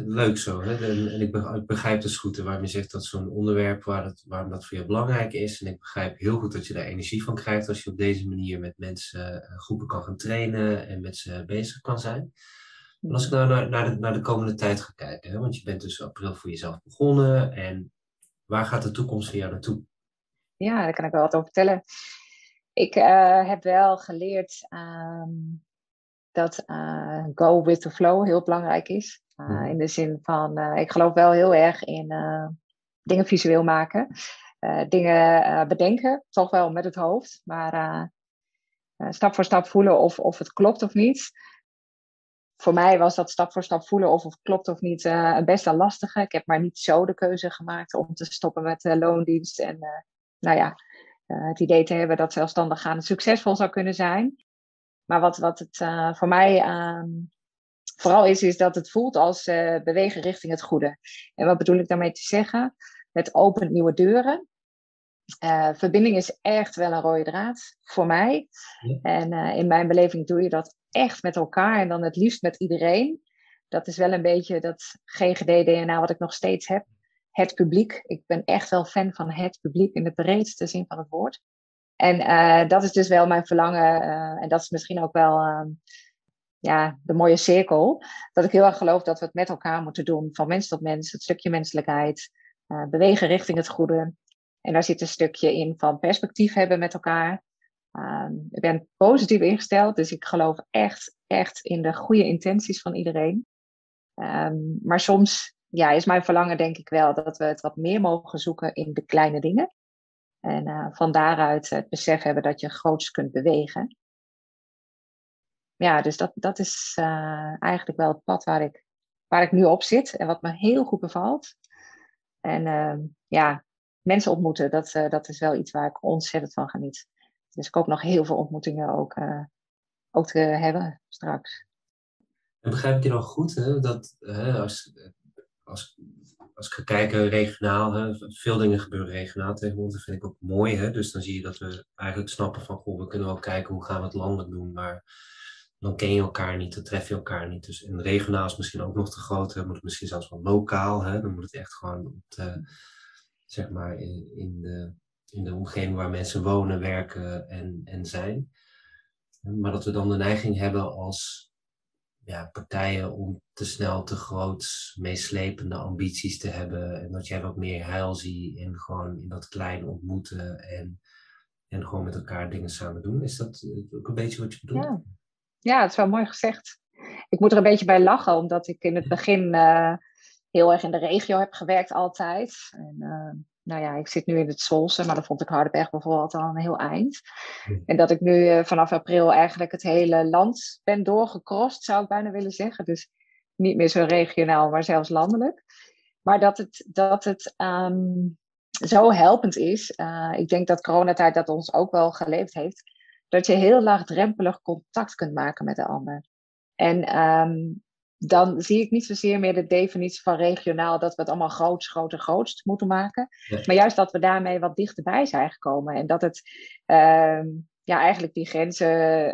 leuk zo. Hè? En ik begrijp dus goed waarom je zegt dat zo'n onderwerp, waar het, waarom dat voor jou belangrijk is. En ik begrijp heel goed dat je daar energie van krijgt als je op deze manier met mensen, groepen kan gaan trainen en met ze bezig kan zijn. Maar als ik nou naar, naar, de, naar de komende tijd ga kijken, hè? Want je bent dus april voor jezelf begonnen. En waar gaat de toekomst van jou naartoe? Ja, daar kan ik wel wat over vertellen. Ik uh, heb wel geleerd um, dat uh, go with the flow heel belangrijk is. Uh, in de zin van, uh, ik geloof wel heel erg in uh, dingen visueel maken. Uh, dingen uh, bedenken, toch wel met het hoofd. Maar uh, uh, stap voor stap voelen of, of het klopt of niet. Voor mij was dat stap voor stap voelen of het klopt of niet uh, best wel lastige. Ik heb maar niet zo de keuze gemaakt om te stoppen met uh, loondienst. En uh, nou ja, uh, het idee te hebben dat zelfstandig gaan succesvol zou kunnen zijn. Maar wat, wat het uh, voor mij... Uh, Vooral is, is dat het voelt als uh, bewegen richting het goede. En wat bedoel ik daarmee te zeggen? Het opent nieuwe deuren. Uh, verbinding is echt wel een rode draad voor mij. Ja. En uh, in mijn beleving doe je dat echt met elkaar en dan het liefst met iedereen. Dat is wel een beetje dat G G D D N A wat ik nog steeds heb. Het publiek. Ik ben echt wel fan van het publiek in de breedste zin van het woord. En uh, dat is dus wel mijn verlangen. Uh, en dat is misschien ook wel... Uh, Ja, de mooie cirkel. Dat ik heel erg geloof dat we het met elkaar moeten doen. Van mens tot mens. Het stukje menselijkheid. Uh, bewegen richting het goede. En daar zit een stukje in van perspectief hebben met elkaar. Uh, ik ben positief ingesteld. Dus ik geloof echt, echt in de goede intenties van iedereen. Um, maar soms ja, is mijn verlangen denk ik wel dat we het wat meer mogen zoeken in de kleine dingen. En uh, van daaruit het besef hebben dat je groots kunt bewegen. Ja, dus dat, dat is uh, eigenlijk wel het pad waar ik, waar ik nu op zit. En wat me heel goed bevalt. En uh, ja, mensen ontmoeten, dat, uh, dat is wel iets waar ik ontzettend van geniet. Dus ik hoop nog heel veel ontmoetingen ook, uh, ook te hebben straks. En begrijp ik je nog goed, hè? Dat, hè, als, als, als ik ga kijken regionaal, hè, veel dingen gebeuren regionaal tegenwoordig, dat vind ik ook mooi. Hè? Dus dan zie je dat we eigenlijk snappen van, goh, we kunnen wel kijken hoe gaan we het landelijk doen, maar dan ken je elkaar niet, dan tref je elkaar niet. Dus en regionaal is misschien ook nog te groot, dan moet het misschien zelfs wel lokaal, hè? Dan moet het echt gewoon op de, zeg maar in, in, de, in de omgeving waar mensen wonen, werken en, en zijn. Maar dat we dan de neiging hebben als ja, partijen om te snel te groots meeslepende ambities te hebben. En dat jij wat meer heil ziet en gewoon in dat kleine ontmoeten en, en gewoon met elkaar dingen samen doen. Is dat ook een beetje wat je bedoelt? Ja, ja, dat is wel mooi gezegd. Ik moet er een beetje bij lachen, omdat ik in het begin uh, heel erg in de regio heb gewerkt altijd. En, uh... Nou ja, ik zit nu in het Zwolse, maar dat vond ik Hardenberg bijvoorbeeld al een heel eind. En dat ik nu uh, vanaf april eigenlijk het hele land ben doorgecrossed, zou ik bijna willen zeggen. Dus niet meer zo regionaal, maar zelfs landelijk. Maar dat het, dat het um, zo helpend is. Uh, ik denk dat coronatijd dat ons ook wel geleefd heeft. Dat je heel laagdrempelig contact kunt maken met de ander. En Um, dan zie ik niet zozeer meer de definitie van regionaal, dat we het allemaal groots, groter, grootst moeten maken. Ja. Maar juist dat we daarmee wat dichterbij zijn gekomen. En dat het uh, ja, eigenlijk die grenzen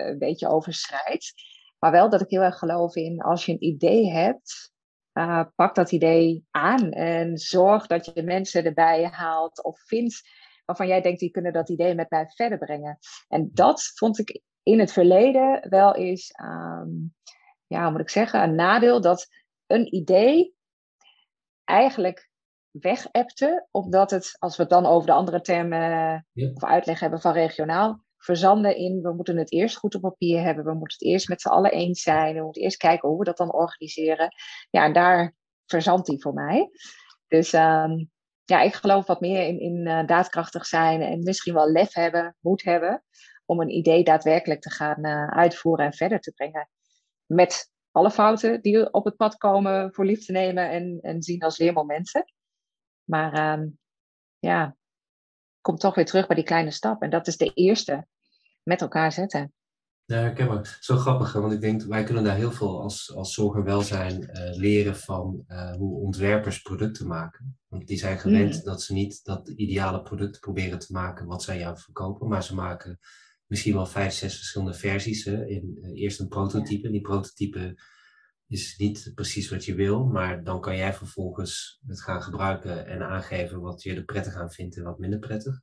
een beetje overschrijdt. Maar wel dat ik heel erg geloof in, als je een idee hebt, uh, pak dat idee aan. En zorg dat je mensen erbij haalt of vindt waarvan jij denkt, die kunnen dat idee met mij verder brengen. En dat vond ik in het verleden wel eens Um, ja, hoe moet ik zeggen, een nadeel dat een idee eigenlijk wegepte, omdat het, als we het dan over de andere termen ja. of uitleg hebben van regionaal, verzanden in, we moeten het eerst goed op papier hebben, we moeten het eerst met z'n allen eens zijn, we moeten eerst kijken hoe we dat dan organiseren. Ja, en daar verzandt die voor mij. Dus um, ja, ik geloof wat meer in, in uh, daadkrachtig zijn en misschien wel lef hebben, moed hebben, om een idee daadwerkelijk te gaan uh, uitvoeren en verder te brengen. Met alle fouten die op het pad komen, voor lief te nemen en, en zien als leermomenten. Maar um, ja, kom toch weer terug bij die kleine stap. En dat is de eerste, met elkaar zetten. Ja, herkenbaar. Zo grappig, hè? Want ik denk, wij kunnen daar heel veel als, als zorg en welzijn uh, leren van uh, hoe ontwerpers producten maken. Want die zijn gewend mm. dat ze niet dat ideale product proberen te maken wat zij jou verkopen, maar ze maken misschien wel vijf, zes verschillende versies. Hè? In, uh, eerst een prototype. En die prototype is niet precies wat je wil. Maar dan kan jij vervolgens het gaan gebruiken en aangeven wat je er prettig aan vindt en wat minder prettig.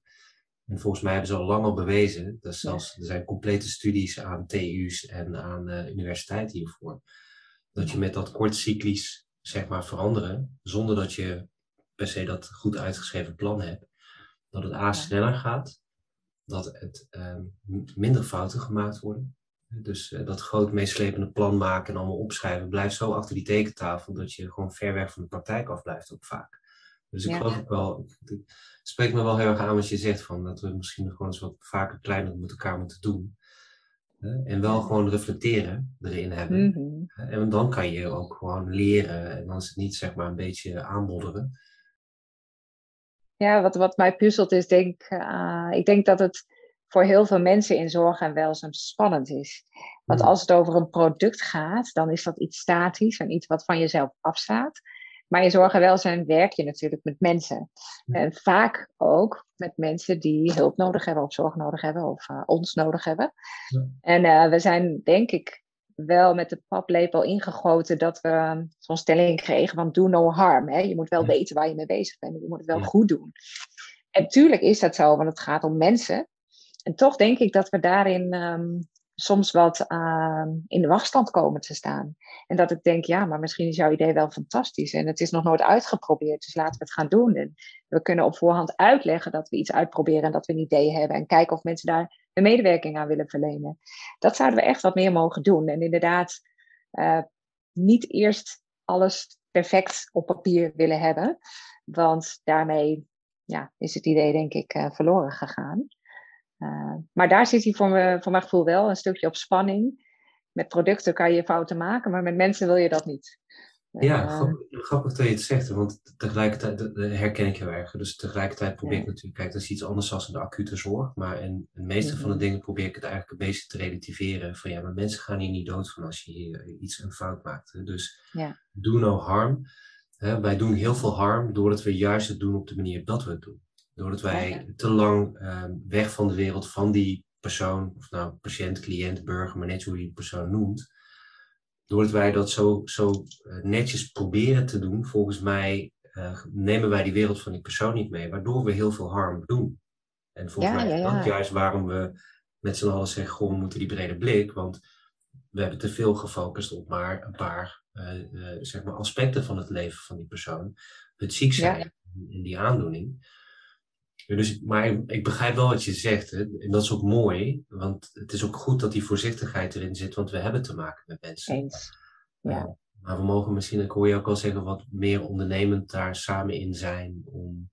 En volgens mij hebben ze al lang al bewezen. Dat zelfs, er zijn complete studies aan T U's en aan uh, universiteiten hiervoor. Dat je met dat kortcyclisch zeg maar veranderen. Zonder dat je per se dat goed uitgeschreven plan hebt. Dat het A sneller gaat. Dat het uh, minder fouten gemaakt worden. Dus uh, dat groot meeslepende plan maken en allemaal opschrijven blijft zo achter die tekentafel dat je gewoon ver weg van de praktijk af blijft ook vaak. Dus ik ja. geloof ook wel, het spreekt me wel heel erg aan wat je zegt, van dat we misschien gewoon eens wat vaker kleiner met elkaar moeten doen. Uh, en wel gewoon reflecteren erin hebben. Mm-hmm. Uh, en dan kan je ook gewoon leren en dan is het niet zeg maar een beetje aanmodderen. Ja, wat, wat mij puzzelt is, denk, uh, ik denk dat het voor heel veel mensen in zorg en welzijn spannend is. Want als het over een product gaat, dan is dat iets statisch en iets wat van jezelf afstaat. Maar in zorg en welzijn werk je natuurlijk met mensen. En vaak ook met mensen die hulp nodig hebben of zorg nodig hebben of uh, ons nodig hebben. Ja. En uh, we zijn denk ik wel met de paplepel ingegoten dat we um, zo'n stelling kregen van do no harm. Hè? Je moet wel ja. weten waar je mee bezig bent. Je moet het wel ja. goed doen. En tuurlijk is dat zo, want het gaat om mensen. En toch denk ik dat we daarin um, soms wat uh, in de wachtstand komen te staan. En dat ik denk, ja, maar misschien is jouw idee wel fantastisch. En het is nog nooit uitgeprobeerd, dus laten we het gaan doen. En we kunnen op voorhand uitleggen dat we iets uitproberen en dat we een idee hebben. En kijken of mensen daar de medewerking aan willen verlenen. Dat zouden we echt wat meer mogen doen. En inderdaad uh, niet eerst alles perfect op papier willen hebben. Want daarmee ja, is het idee denk ik uh, verloren gegaan. Uh, maar daar zit hij voor, me, voor mijn gevoel wel een stukje op spanning. Met producten kan je fouten maken, maar met mensen wil je dat niet. Ja, uh, grappig, grappig dat je het zegt, want tegelijkertijd herken ik heel erg. Dus tegelijkertijd probeer ja. ik natuurlijk, kijk, dat is iets anders dan in de acute zorg. Maar in de meeste mm-hmm. van de dingen probeer ik het eigenlijk een beetje te relativeren. Van ja, maar mensen gaan hier niet dood van als je hier iets een fout maakt. Dus ja. do no harm. Hè, wij doen heel veel harm doordat we juist het doen op de manier dat we het doen. Doordat wij ja, ja. te lang uh, weg van de wereld van die persoon, of nou patiënt, cliënt, burger, maar net hoe je die persoon noemt. Doordat wij dat zo, zo netjes proberen te doen, volgens mij uh, nemen wij die wereld van die persoon niet mee, waardoor we heel veel harm doen. En volgens ja, mij is ja, dat ja. juist waarom we met z'n allen zeggen, goh, we moeten die brede blik, want we hebben te veel gefocust op maar een paar uh, uh, zeg maar aspecten van het leven van die persoon. Het ziek zijn ja, ja. en die aandoening. Ja, dus, maar ik, ik begrijp wel wat je zegt. Hè? En dat is ook mooi. Want het is ook goed dat die voorzichtigheid erin zit. Want we hebben te maken met mensen. Eens. Ja. Uh, maar we mogen misschien, ik hoor je ook al zeggen, wat meer ondernemend daar samen in zijn. Om,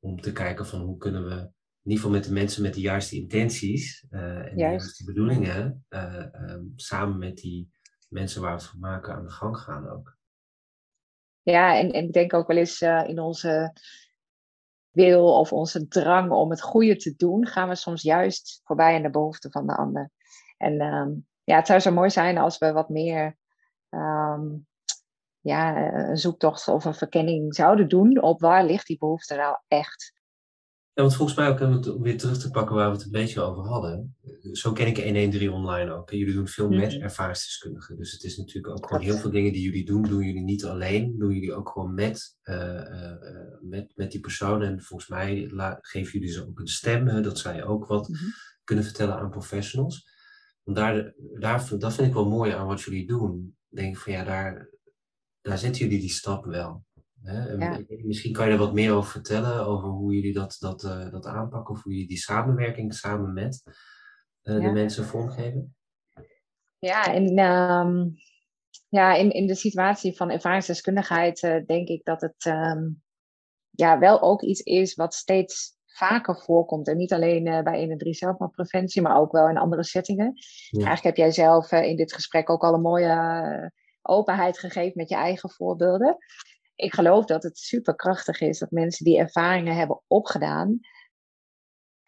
om te kijken van hoe kunnen we, in ieder geval met de mensen met de juiste intenties. Uh, en Juist. de juiste bedoelingen. Uh, um, samen met die mensen waar we het van maken aan de gang gaan ook. Ja, en, en ik denk ook wel eens uh, in onze... wil of onze drang om het goede te doen, gaan we soms juist voorbij aan de behoeften van de ander. En um, ja, het zou zo mooi zijn als we wat meer um, ja, een zoektocht of een verkenning zouden doen op waar ligt die behoefte nou echt. Ja, want volgens mij ook, om het weer terug te pakken waar we het een beetje over hadden, zo ken ik honderd dertien online ook. En jullie doen veel mm-hmm. met ervaringsdeskundigen. Dus het is natuurlijk ook dat. Gewoon heel veel dingen die jullie doen, doen jullie niet alleen. Doen jullie ook gewoon met, uh, uh, met, met die persoon. En volgens mij la- geven jullie ze ook een stem. Hè, dat zij ook wat mm-hmm. kunnen vertellen aan professionals. Want daar, daar, dat vind ik wel mooi aan wat jullie doen. Ik denk van ja, daar, daar zetten jullie die stap wel. Hè? Ja. Misschien kan je er wat meer over vertellen, over hoe jullie dat, dat, uh, dat aanpakken, of hoe jullie die samenwerking samen met uh, ja. de mensen vormgeven. Ja, en, um, ja in, in de situatie van ervaringsdeskundigheid uh, denk ik dat het um, ja, wel ook iets is wat steeds vaker voorkomt. En niet alleen uh, bij honderd dertien zelfmoordpreventie, maar ook wel in andere settingen. Ja. Eigenlijk heb jij zelf uh, in dit gesprek ook al een mooie uh, openheid gegeven met je eigen voorbeelden. Ik geloof dat het superkrachtig is dat mensen die ervaringen hebben opgedaan,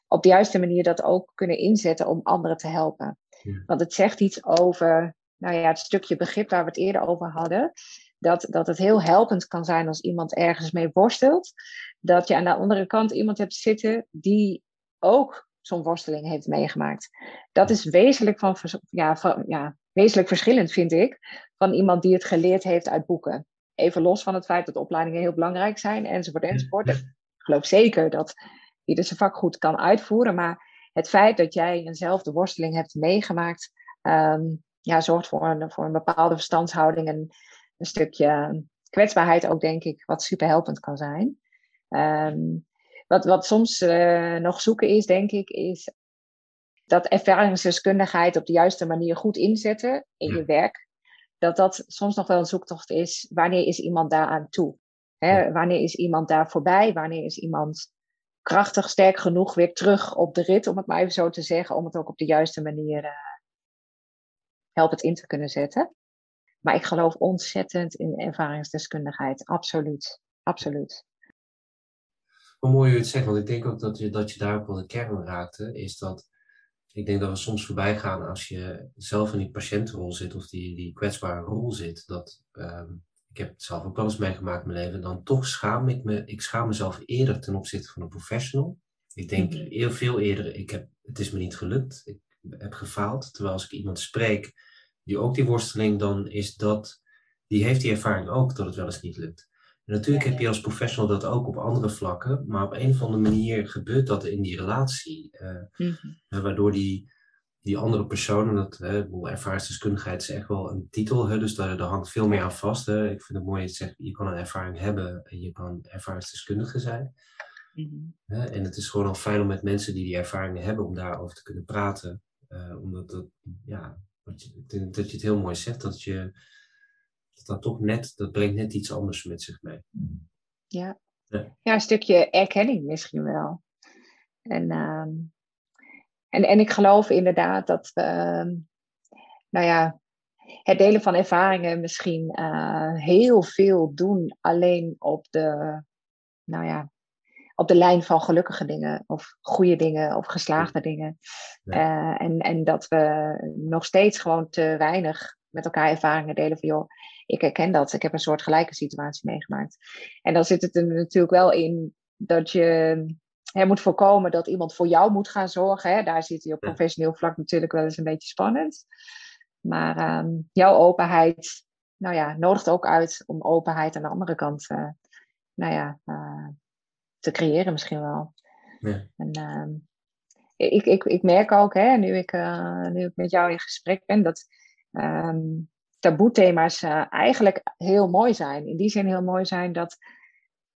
op de juiste manier dat ook kunnen inzetten om anderen te helpen. Ja. Want het zegt iets over nou ja, het stukje begrip waar we het eerder over hadden. Dat, dat het heel helpend kan zijn als iemand ergens mee worstelt. Dat je aan de andere kant iemand hebt zitten die ook zo'n worsteling heeft meegemaakt. Dat is wezenlijk, van, ja, van, ja, wezenlijk verschillend, vind ik, van iemand die het geleerd heeft uit boeken. Even los van het feit dat opleidingen heel belangrijk zijn, enzovoort, enzovoort. Ik geloof zeker dat ieder zijn vak goed kan uitvoeren. Maar het feit dat jij eenzelfde worsteling hebt meegemaakt, um, ja, zorgt voor een, voor een bepaalde verstandshouding en een stukje kwetsbaarheid ook, denk ik, wat superhelpend kan zijn. Um, wat, wat soms uh, nog zoeken is, denk ik, is dat ervaringsdeskundigheid op de juiste manier goed inzetten in je werk. Dat dat soms nog wel een zoektocht is. Wanneer is iemand daaraan toe? He, wanneer is iemand daar voorbij? Wanneer is iemand krachtig, sterk genoeg weer terug op de rit? Om het maar even zo te zeggen. Om het ook op de juiste manier uh, helpend in te kunnen zetten. Maar ik geloof ontzettend in ervaringsdeskundigheid. Absoluut. Absoluut. Hoe mooi je het zegt. Want ik denk ook dat je, dat je daar ook wel de kern raakte. Is dat... Ik denk dat we soms voorbij gaan als je zelf in die patiëntenrol zit of die, die kwetsbare rol zit. Dat, um, ik heb het zelf ook wel eens meegemaakt in mijn leven. Dan toch schaam ik me. Ik schaam mezelf eerder ten opzichte van een professional. Ik denk heel veel eerder, ik heb, het is me niet gelukt. Ik heb gefaald. Terwijl als ik iemand spreek die ook die worsteling, dan is dat, die heeft die ervaring ook dat het wel eens niet lukt. En natuurlijk heb je als professional dat ook op andere vlakken, maar op een of andere manier gebeurt dat in die relatie. Uh, mm-hmm. Waardoor die, die andere persoon, dat uh, ervaringsdeskundigheid is echt wel een titel, hè, dus daar, daar hangt veel meer aan vast. Hè. Ik vind het mooi, zeg, je kan een ervaring hebben en je kan ervaringsdeskundige zijn. Mm-hmm. Uh, en het is gewoon al fijn om met mensen die die ervaringen hebben, om daarover te kunnen praten. Uh, omdat dat, ja, dat je, dat je het heel mooi zegt, dat je... Dat, toch net, dat brengt net iets anders met zich mee. Ja, ja. ja een stukje erkenning misschien wel. En, um, en, en ik geloof inderdaad dat we, um, nou ja, het delen van ervaringen misschien uh, heel veel doen alleen op de, nou ja, op de lijn van gelukkige dingen of goede dingen of geslaagde ja. dingen. Ja. Uh, en, en dat we nog steeds gewoon te weinig met elkaar ervaringen delen van, joh, ik herken dat. Ik heb een soort gelijke situatie meegemaakt. En dan zit het er natuurlijk wel in dat je... Hij moet voorkomen dat iemand voor jou moet gaan zorgen. Hè? Daar zit hij op professioneel vlak natuurlijk wel eens een beetje spannend. Maar um, jouw openheid, nou ja, nodigt ook uit om openheid aan de andere kant uh, nou ja, uh, te creëren misschien wel. Ja. En, um, ik, ik, ik merk ook, hè, nu, ik, uh, nu ik met jou in gesprek ben, dat um, taboe-thema's uh, eigenlijk heel mooi zijn. In die zin heel mooi zijn dat...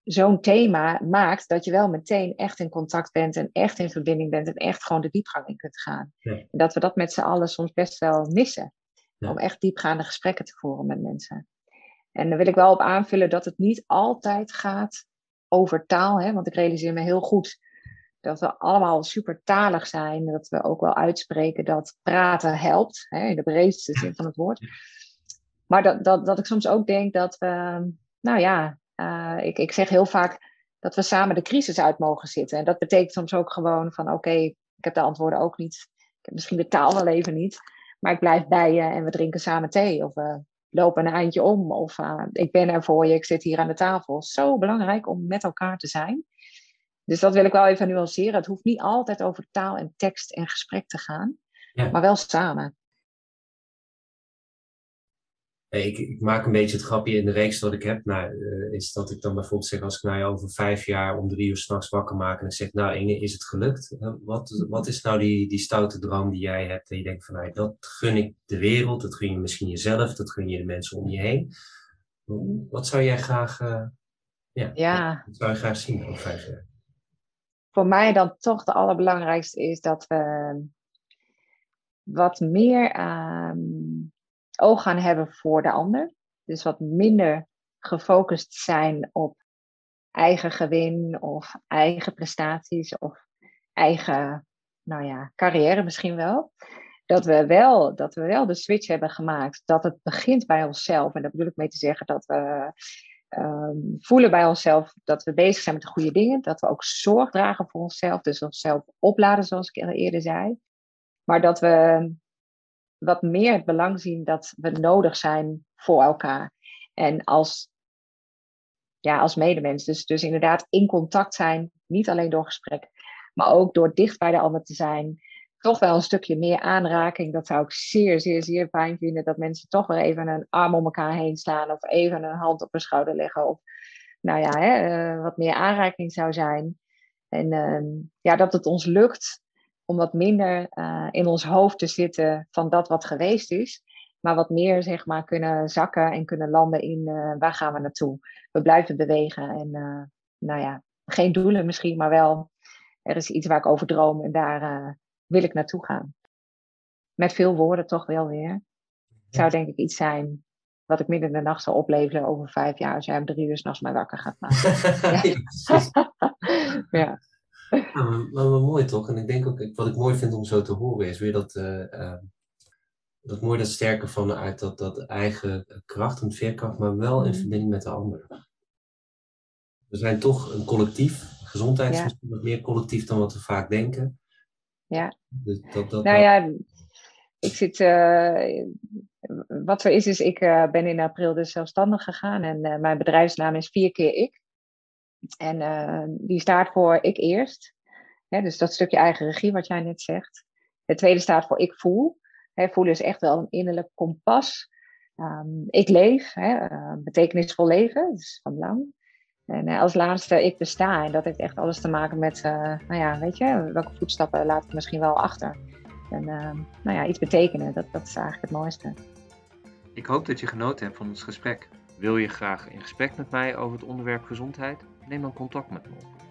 Zo'n thema maakt dat je wel meteen echt in contact bent en echt in verbinding bent en echt gewoon de diepgang in kunt gaan. Ja. En dat we dat met z'n allen soms best wel missen. Ja. Om echt diepgaande gesprekken te voeren met mensen. En daar wil ik wel op aanvullen dat het niet altijd gaat over taal. Hè? Want ik realiseer me heel goed dat we allemaal super talig zijn. Dat we ook wel uitspreken dat praten helpt. Hè? In de breedste zin van het woord. Maar dat, dat, dat ik soms ook denk dat we, nou ja... Uh, ik, ik zeg heel vaak dat we samen de crisis uit mogen zitten. En dat betekent soms ook gewoon van... oké, okay, ik heb de antwoorden ook niet. Ik heb misschien de taal wel even niet. Maar ik blijf bij je en we drinken samen thee. Of we uh, lopen een eindje om. Of uh, ik ben er voor je, ik zit hier aan de tafel. Zo belangrijk om met elkaar te zijn. Dus dat wil ik wel even nuanceren. Het hoeft niet altijd over taal en tekst en gesprek te gaan. Ja. Maar wel samen. Ik, ik maak een beetje het grapje in de reeks dat ik heb. Nou, uh, is dat ik dan bijvoorbeeld zeg, als ik nou je over vijf jaar om drie uur 's nachts wakker maak en ik zeg, nou Inge, is het gelukt? Uh, wat, wat is nou die, die stoute droom die jij hebt? En je denkt van, nou, dat gun ik de wereld, dat gun je misschien jezelf, dat gun je de mensen om je heen. Wat zou jij graag, uh, ja, ja. Wat zou je graag zien over vijf jaar? Voor mij dan toch de allerbelangrijkste is dat we wat meer... Uh, oog gaan hebben voor de ander. Dus wat minder gefocust zijn op eigen gewin of eigen prestaties of eigen, nou ja, carrière misschien wel. Dat we wel, dat we wel de switch hebben gemaakt. Dat het begint bij onszelf. En daar bedoel ik mee te zeggen dat we um, voelen bij onszelf dat we bezig zijn met de goede dingen. Dat we ook zorg dragen voor onszelf. Dus onszelf opladen, zoals ik eerder zei. Maar dat we... wat meer het belang zien dat we nodig zijn voor elkaar. En als, ja, als medemens. Dus, dus inderdaad in contact zijn. Niet alleen door gesprek. Maar ook door dicht bij de ander te zijn. Toch wel een stukje meer aanraking. Dat zou ik zeer, zeer, zeer fijn vinden. Dat mensen toch weer even een arm om elkaar heen slaan. Of even een hand op een schouder leggen. Of nou ja, hè, wat meer aanraking zou zijn. En uh, ja, dat het ons lukt. Om wat minder uh, in ons hoofd te zitten van dat wat geweest is. Maar wat meer zeg maar kunnen zakken en kunnen landen in uh, waar gaan we naartoe. We blijven bewegen. En uh, nou ja, geen doelen misschien, maar wel. Er is iets waar ik over droom en daar uh, wil ik naartoe gaan. Met veel woorden toch wel weer. Het zou denk ik iets zijn wat ik midden in de nacht zal opleveren over vijf jaar. Als jij om drie uur 's nachts mij wakker gaat maken. Ja. Ja. Ja, maar, maar mooi toch? En ik denk ook, wat ik mooi vind om zo te horen is weer dat, uh, uh, dat mooi dat sterke vanuit dat, dat eigen kracht en veerkracht, maar wel in verbinding met de ander. We zijn toch een collectief, gezondheid is ja. Misschien wat meer collectief dan wat we vaak denken. Ja, dus dat, dat nou ja, wel... ik zit, uh, wat er is, is ik uh, ben in april dus zelfstandig gegaan en uh, mijn bedrijfsnaam is Vier keer Ik. En uh, die staat voor ik eerst. He, dus dat stukje eigen regie wat jij net zegt. Het tweede staat voor ik voel. He, voelen is echt wel een innerlijk kompas. Um, ik leef. He, uh, betekenisvol leven. Dat is van belang. En uh, als laatste ik besta. En dat heeft echt alles te maken met... Uh, nou ja, weet je. Welke voetstappen laat ik misschien wel achter. En uh, nou ja, iets betekenen. Dat, dat is eigenlijk het mooiste. Ik hoop dat je genoten hebt van ons gesprek. Wil je graag in gesprek met mij over het onderwerp gezondheid? Neem dan contact met me op.